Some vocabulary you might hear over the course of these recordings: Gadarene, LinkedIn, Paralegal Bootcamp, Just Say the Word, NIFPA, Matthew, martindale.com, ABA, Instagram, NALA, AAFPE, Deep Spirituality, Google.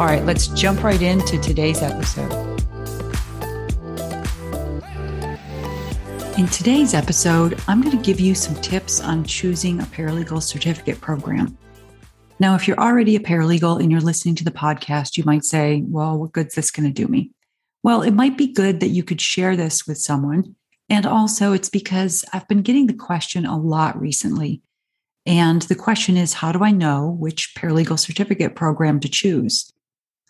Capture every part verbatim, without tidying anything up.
All right, let's jump right into today's episode. In today's episode, I'm going to give you some tips on choosing a paralegal certificate program. Now, if you're already a paralegal and you're listening to the podcast, you might say, well, what good's this going to do me? Well, it might be good that you could share this with someone. And also it's because I've been getting the question a lot recently. And the question is, how do I know which paralegal certificate program to choose?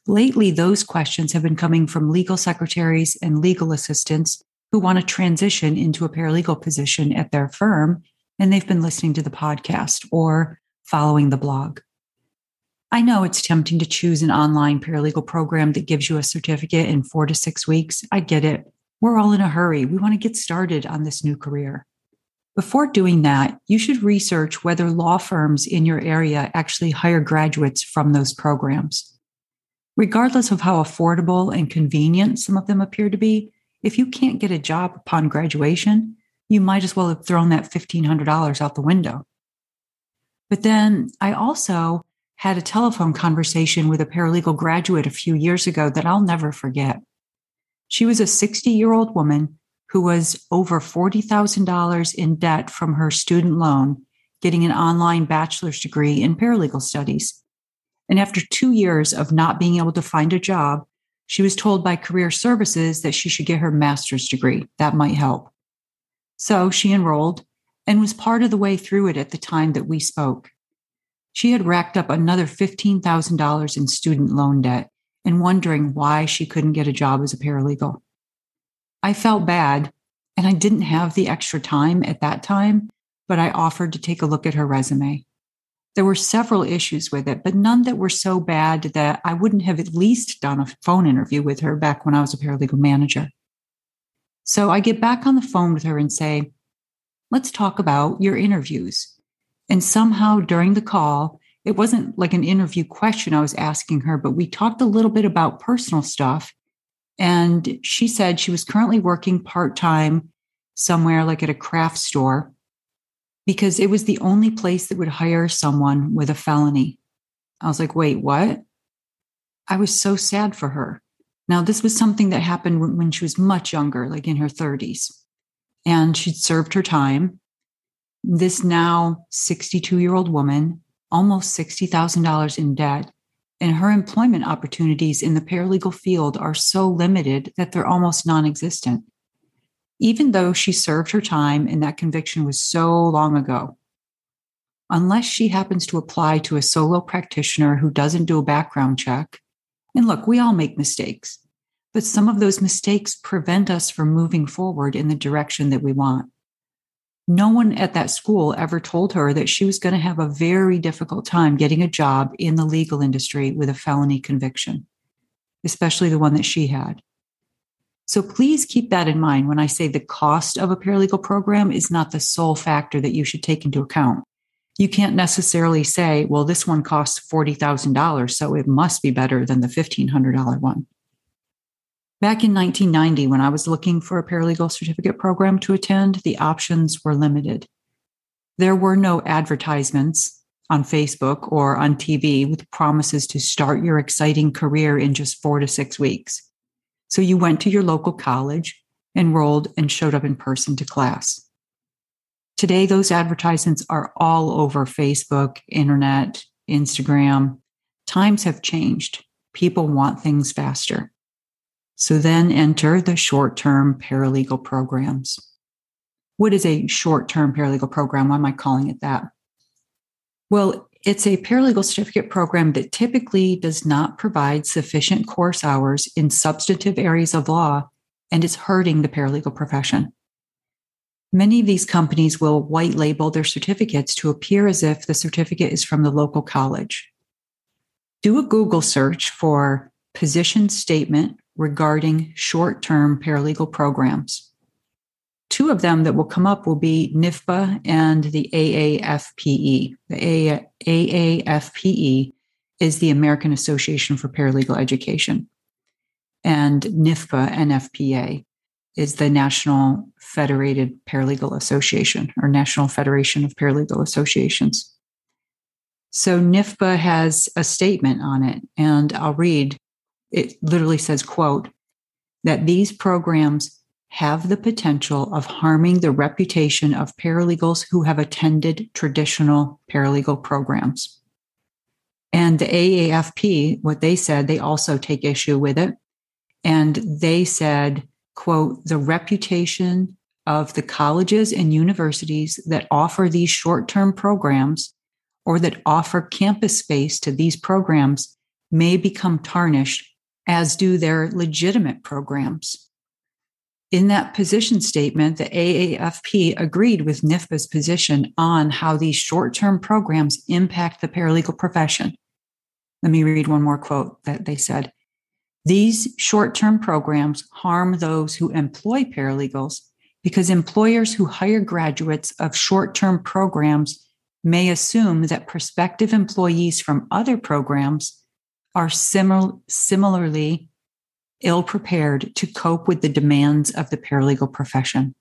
Lately, those questions have been coming from legal secretaries and legal assistants who want to transition into a paralegal position at their firm, and they've been listening to the podcast or following the blog. I know it's tempting to choose an online paralegal program that gives you a certificate in four to six weeks. I get it. We're all in a hurry. We want to get started on this new career. Before doing that, you should research whether law firms in your area actually hire graduates from those programs. Regardless of how affordable and convenient some of them appear to be, if you can't get a job upon graduation, you might as well have thrown that fifteen hundred dollars out the window. But then I also had a telephone conversation with a paralegal graduate a few years ago that I'll never forget. She was a sixty-year-old woman who was over forty thousand dollars in debt from her student loan, getting an online bachelor's degree in paralegal studies. And after two years of not being able to find a job, she was told by Career Services that she should get her master's degree. That might help. So she enrolled and was part of the way through it at the time that we spoke. She had racked up another fifteen thousand dollars in student loan debt and wondering why she couldn't get a job as a paralegal. I felt bad, and I didn't have the extra time at that time, but I offered to take a look at her resume. There were several issues with it, but none that were so bad that I wouldn't have at least done a phone interview with her back when I was a paralegal manager. So I get back on the phone with her and say, let's talk about your interviews. And somehow during the call, it wasn't like an interview question I was asking her, but we talked a little bit about personal stuff. And she said she was currently working part-time somewhere like at a craft store, because it was the only place that would hire someone with a felony. I was like, wait, what? I was so sad for her. Now, this was something that happened when she was much younger, like in her thirties. And she'd served her time. This now sixty-two-year-old woman, almost sixty thousand dollars in debt, and her employment opportunities in the paralegal field are so limited that they're almost non-existent. Even though she served her time and that conviction was so long ago, unless she happens to apply to a solo practitioner who doesn't do a background check, and look, we all make mistakes, but some of those mistakes prevent us from moving forward in the direction that we want. No one at that school ever told her that she was going to have a very difficult time getting a job in the legal industry with a felony conviction, especially the one that she had. So please keep that in mind when I say the cost of a paralegal program is not the sole factor that you should take into account. You can't necessarily say, well, this one costs forty thousand dollars, so it must be better than the fifteen hundred dollars one. Back in nineteen ninety, when I was looking for a paralegal certificate program to attend, the options were limited. There were no advertisements on Facebook or on T V with promises to start your exciting career in just four to six weeks. So you went to your local college, enrolled, and showed up in person to class. Today, those advertisements are all over Facebook, internet, Instagram. Times have changed. People want things faster. So then enter the short-term paralegal programs. What is a short-term paralegal program? Why am I calling it that? Well, it's a paralegal certificate program that typically does not provide sufficient course hours in substantive areas of law and is hurting the paralegal profession. Many of these companies will white label their certificates to appear as if the certificate is from the local college. do a Google search for position statement regarding short-term paralegal programs. Two of them that will come up will be NIFPA and the A A F P E. The A A F P E is the American Association for Paralegal Education, and NIFPA, N F P A, is the National Federated Paralegal Association, or National Federation of Paralegal Associations. So NIFPA has a statement on it, and I'll read. It literally says, quote, that these programs have the potential of harming the reputation of paralegals who have attended traditional paralegal programs. And the A A F P, what they said, they also take issue with it. And they said, quote, the reputation of the colleges and universities that offer these short-term programs or that offer campus space to these programs may become tarnished, as do their legitimate programs. In that position statement, the A A F P agreed with NIFPA's position on how these short-term programs impact the paralegal profession. Let me read one more quote that they said. These short-term programs harm those who employ paralegals because employers who hire graduates of short-term programs may assume that prospective employees from other programs are simil- similarly ill-prepared to cope with the demands of the paralegal profession.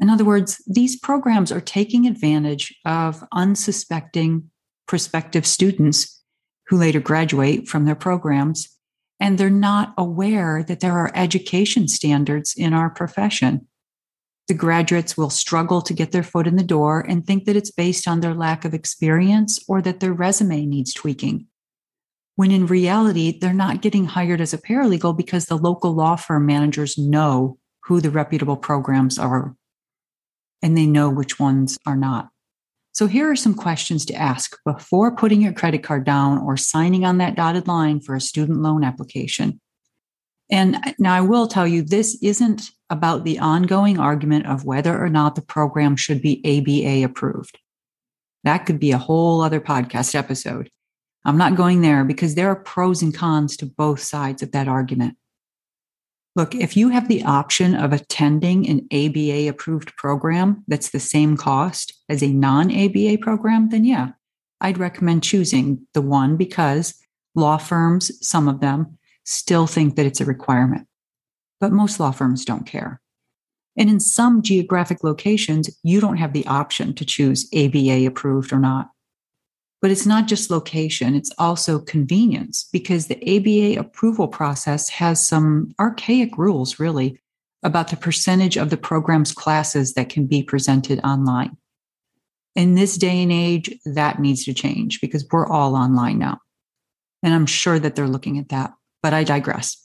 In other words, these programs are taking advantage of unsuspecting prospective students who later graduate from their programs, and they're not aware that there are education standards in our profession. The graduates will struggle to get their foot in the door and think that it's based on their lack of experience or that their resume needs tweaking, when in reality, they're not getting hired as a paralegal because the local law firm managers know who the reputable programs are, and they know which ones are not. So here are some questions to ask before putting your credit card down or signing on that dotted line for a student loan application. And now I will tell you, this isn't about the ongoing argument of whether or not the program should be A B A approved. That could be a whole other podcast episode. I'm not going there because there are pros and cons to both sides of that argument. Look, if you have the option of attending an A B A-approved program that's the same cost as a non-A B A program, then yeah, I'd recommend choosing the one because law firms, some of them, still think that it's a requirement. But most law firms don't care. And in some geographic locations, you don't have the option to choose A B A-approved or not. But it's not just location, it's also convenience, because the A B A approval process has some archaic rules, really, about the percentage of the program's classes that can be presented online. In this day and age, that needs to change because we're all online now. And I'm sure that they're looking at that, but I digress.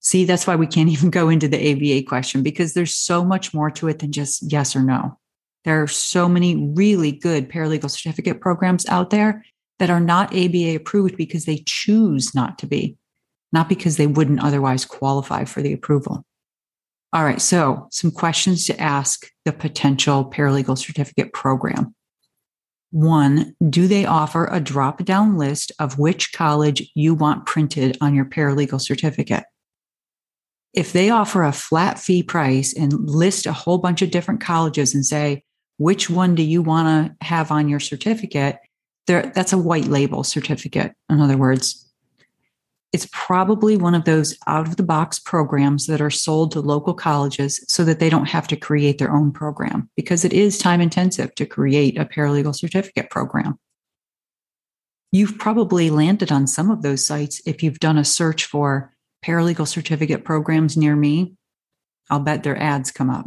See, that's why we can't even go into the A B A question, because there's so much more to it than just yes or no. There are so many really good paralegal certificate programs out there that are not A B A approved because they choose not to be, not because they wouldn't otherwise qualify for the approval. All right, so some questions to ask the potential paralegal certificate program. One, do they offer a drop-down list of which college you want printed on your paralegal certificate? If they offer a flat fee price and list a whole bunch of different colleges and say, which one do you want to have on your certificate? There, that's a white label certificate. In other words, it's probably one of those out-of-the-box programs that are sold to local colleges so that they don't have to create their own program, because it is time-intensive to create a paralegal certificate program. You've probably landed on some of those sites if you've done a search for paralegal certificate programs near me. I'll bet their ads come up.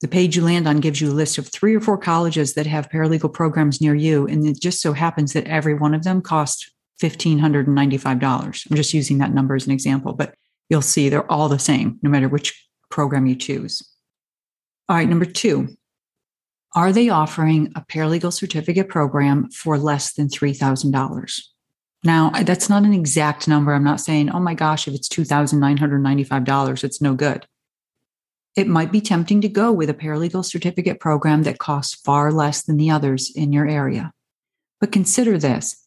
The page you land on gives you a list of three or four colleges that have paralegal programs near you. And it just so happens that every one of them costs one thousand five hundred ninety-five dollars. I'm just using that number as an example, but you'll see they're all the same, no matter which program you choose. All right, number two, are they offering a paralegal certificate program for less than three thousand dollars? Now, that's not an exact number. I'm not saying, oh my gosh, if it's two thousand nine hundred ninety-five dollars, it's no good. It might be tempting to go with a paralegal certificate program that costs far less than the others in your area. But consider this.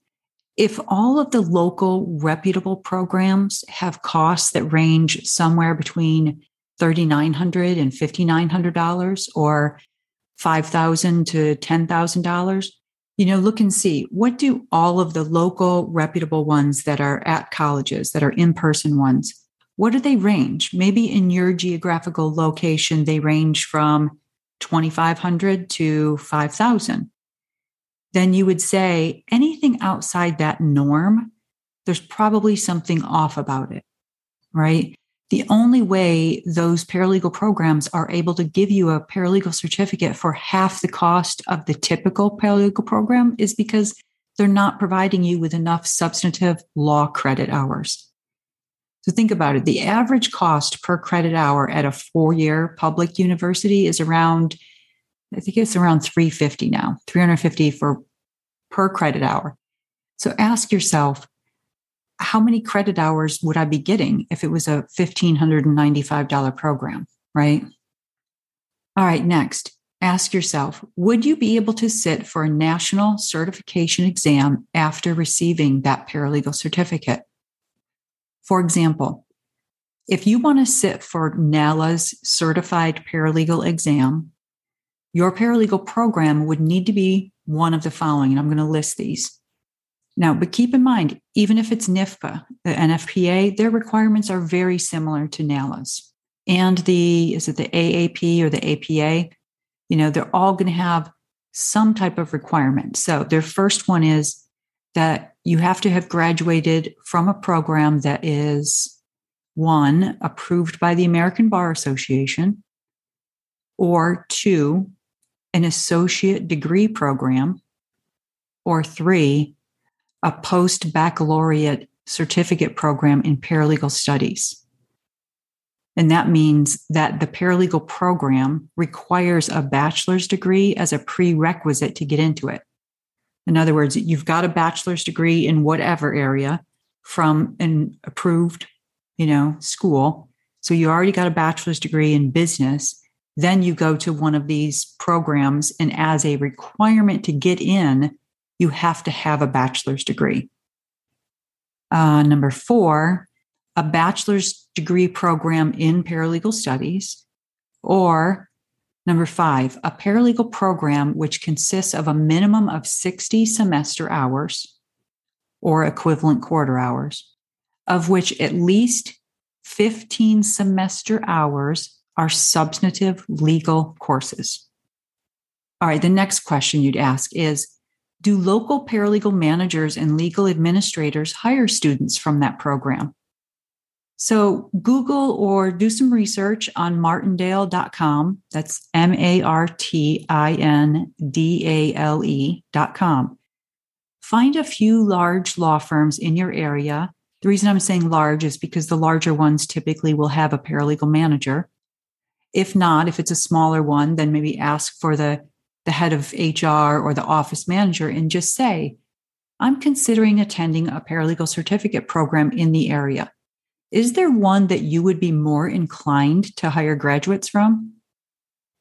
If all of the local reputable programs have costs that range somewhere between three thousand nine hundred dollars and five thousand nine hundred dollars or five thousand dollars to ten thousand dollars, you know, look and see, what do all of the local reputable ones that are at colleges, that are in-person ones, what do they range? Maybe in your geographical location, they range from twenty-five hundred dollars to five thousand dollars. Then you would say anything outside that norm, there's probably something off about it, right? The only way those paralegal programs are able to give you a paralegal certificate for half the cost of the typical paralegal program is because they're not providing you with enough substantive law credit hours. So think about it. The average cost per credit hour at a four-year public university is around, I think it's around three hundred fifty dollars now, three hundred fifty dollars for per credit hour. So ask yourself, how many credit hours would I be getting if it was a one thousand five hundred ninety-five dollars program, right? All right, next, ask yourself, would you be able to sit for a national certification exam after receiving that paralegal certificate? For example, if you want to sit for NALA's certified paralegal exam, your paralegal program would need to be one of the following, and I'm going to list these. Now, but keep in mind, even if it's NIFPA, the N F P A, their requirements are very similar to NALA's. And the, is it the A A P or the A P A? You know, they're all going to have some type of requirement. So their first one is that you have to have graduated from a program that is, one, approved by the American Bar Association, or two, an associate degree program, or three, a post-baccalaureate certificate program in paralegal studies. And that means that the paralegal program requires a bachelor's degree as a prerequisite to get into it. In other words, you've got a bachelor's degree in whatever area from an approved, you know, school. So you already got a bachelor's degree in business. Then you go to one of these programs, and as a requirement to get in, you have to have a bachelor's degree. Uh, number four, a bachelor's degree program in paralegal studies. Or number five, a paralegal program which consists of a minimum of sixty semester hours or equivalent quarter hours, of which at least fifteen semester hours are substantive legal courses. All right, the next question you'd ask is, do local paralegal managers and legal administrators hire students from that program? So Google or do some research on martindale dot com. That's M A R T I N D A L E dot com. Find a few large law firms in your area. The reason I'm saying large is because the larger ones typically will have a paralegal manager. If not, if it's a smaller one, then maybe ask for the the head of H R or the office manager and just say, I'm considering attending a paralegal certificate program in the area. Is there one that you would be more inclined to hire graduates from?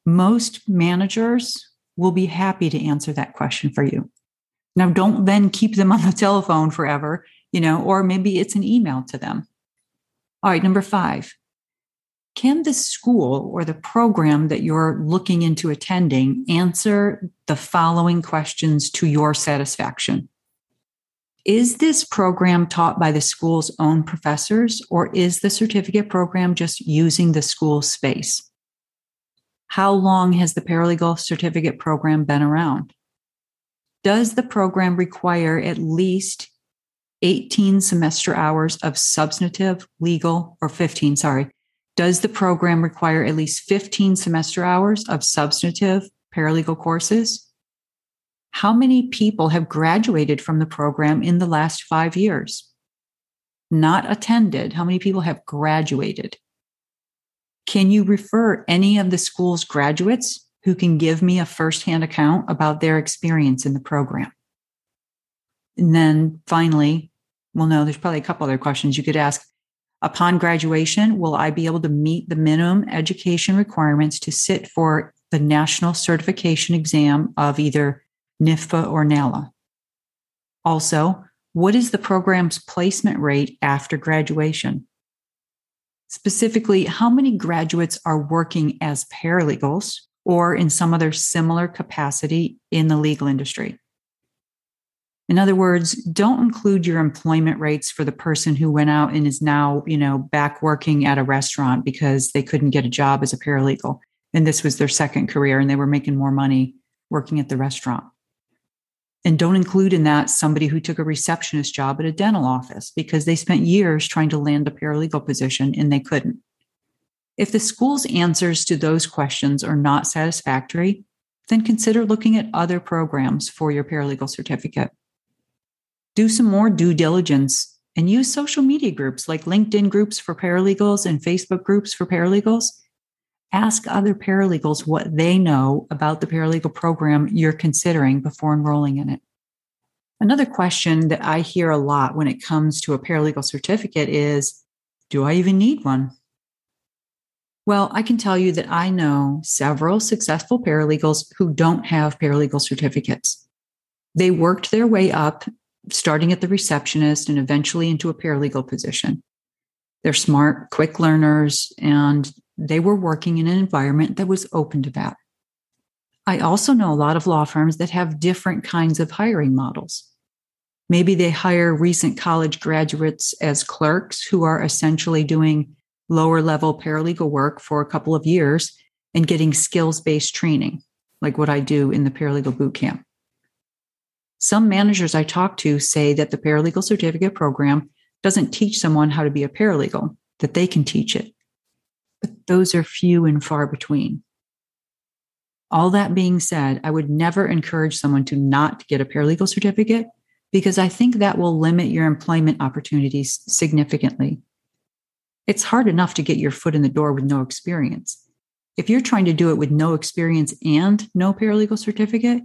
Most managers will be happy to answer that question for you. Now, don't then keep them on the telephone forever, you know, or maybe it's an email to them. All right, number five. Can the school or the program that you're looking into attending answer the following questions to your satisfaction? Is this program taught by the school's own professors, or is the certificate program just using the school space? How long has the paralegal certificate program been around? Does the program require at least eighteen semester hours of substantive legal, or fifteen, sorry, Does the program require at least fifteen semester hours of substantive paralegal courses? How many people have graduated from the program in the last five years? Not attended. How many people have graduated? Can you refer any of the school's graduates who can give me a firsthand account about their experience in the program? And then finally, well, no, there's probably a couple other questions you could ask. Upon graduation, will I be able to meet the minimum education requirements to sit for the national certification exam of either NIFPA or NALA? Also, what is the program's placement rate after graduation? Specifically, how many graduates are working as paralegals or in some other similar capacity in the legal industry? In other words, don't include your employment rates for the person who went out and is now, you know, back working at a restaurant because they couldn't get a job as a paralegal. And this was their second career and they were making more money working at the restaurant. And don't include in that somebody who took a receptionist job at a dental office because they spent years trying to land a paralegal position and they couldn't. If the school's answers to those questions are not satisfactory, then consider looking at other programs for your paralegal certificate. Do some more due diligence and use social media groups like LinkedIn groups for paralegals and Facebook groups for paralegals. Ask other paralegals what they know about the paralegal program you're considering before enrolling in it. Another question that I hear a lot when it comes to a paralegal certificate is, do I even need one? Well, I can tell you that I know several successful paralegals who don't have paralegal certificates. They worked their way up, starting at the receptionist and eventually into a paralegal position. They're smart, quick learners, and they were working in an environment that was open to that. I also know a lot of law firms that have different kinds of hiring models. Maybe they hire recent college graduates as clerks who are essentially doing lower level paralegal work for a couple of years and getting skills-based training, like what I do in the Paralegal Bootcamp. Some managers I talk to say that the paralegal certificate program doesn't teach someone how to be a paralegal, that they can teach it. But those are few and far between. All that being said, I would never encourage someone to not get a paralegal certificate because I think that will limit your employment opportunities significantly. It's hard enough to get your foot in the door with no experience. If you're trying to do it with no experience and no paralegal certificate,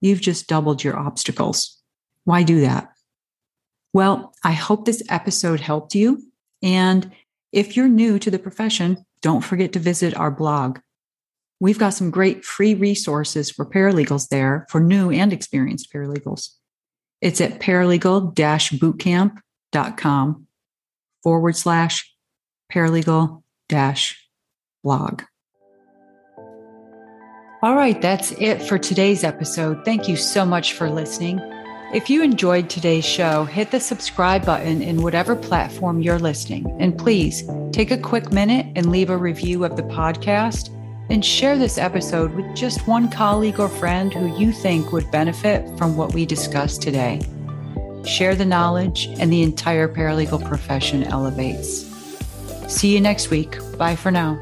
you've just doubled your obstacles. Why do that? Well, I hope this episode helped you. And if you're new to the profession, don't forget to visit our blog. We've got some great free resources for paralegals there, for new and experienced paralegals. It's at paralegal bootcamp dot com forward slash paralegal dash blog. All right, that's it for today's episode. Thank you so much for listening. If you enjoyed today's show, hit the subscribe button in whatever platform you're listening. And please take a quick minute and leave a review of the podcast and share this episode with just one colleague or friend who you think would benefit from what we discussed today. Share the knowledge and the entire paralegal profession elevates. See you next week. Bye for now.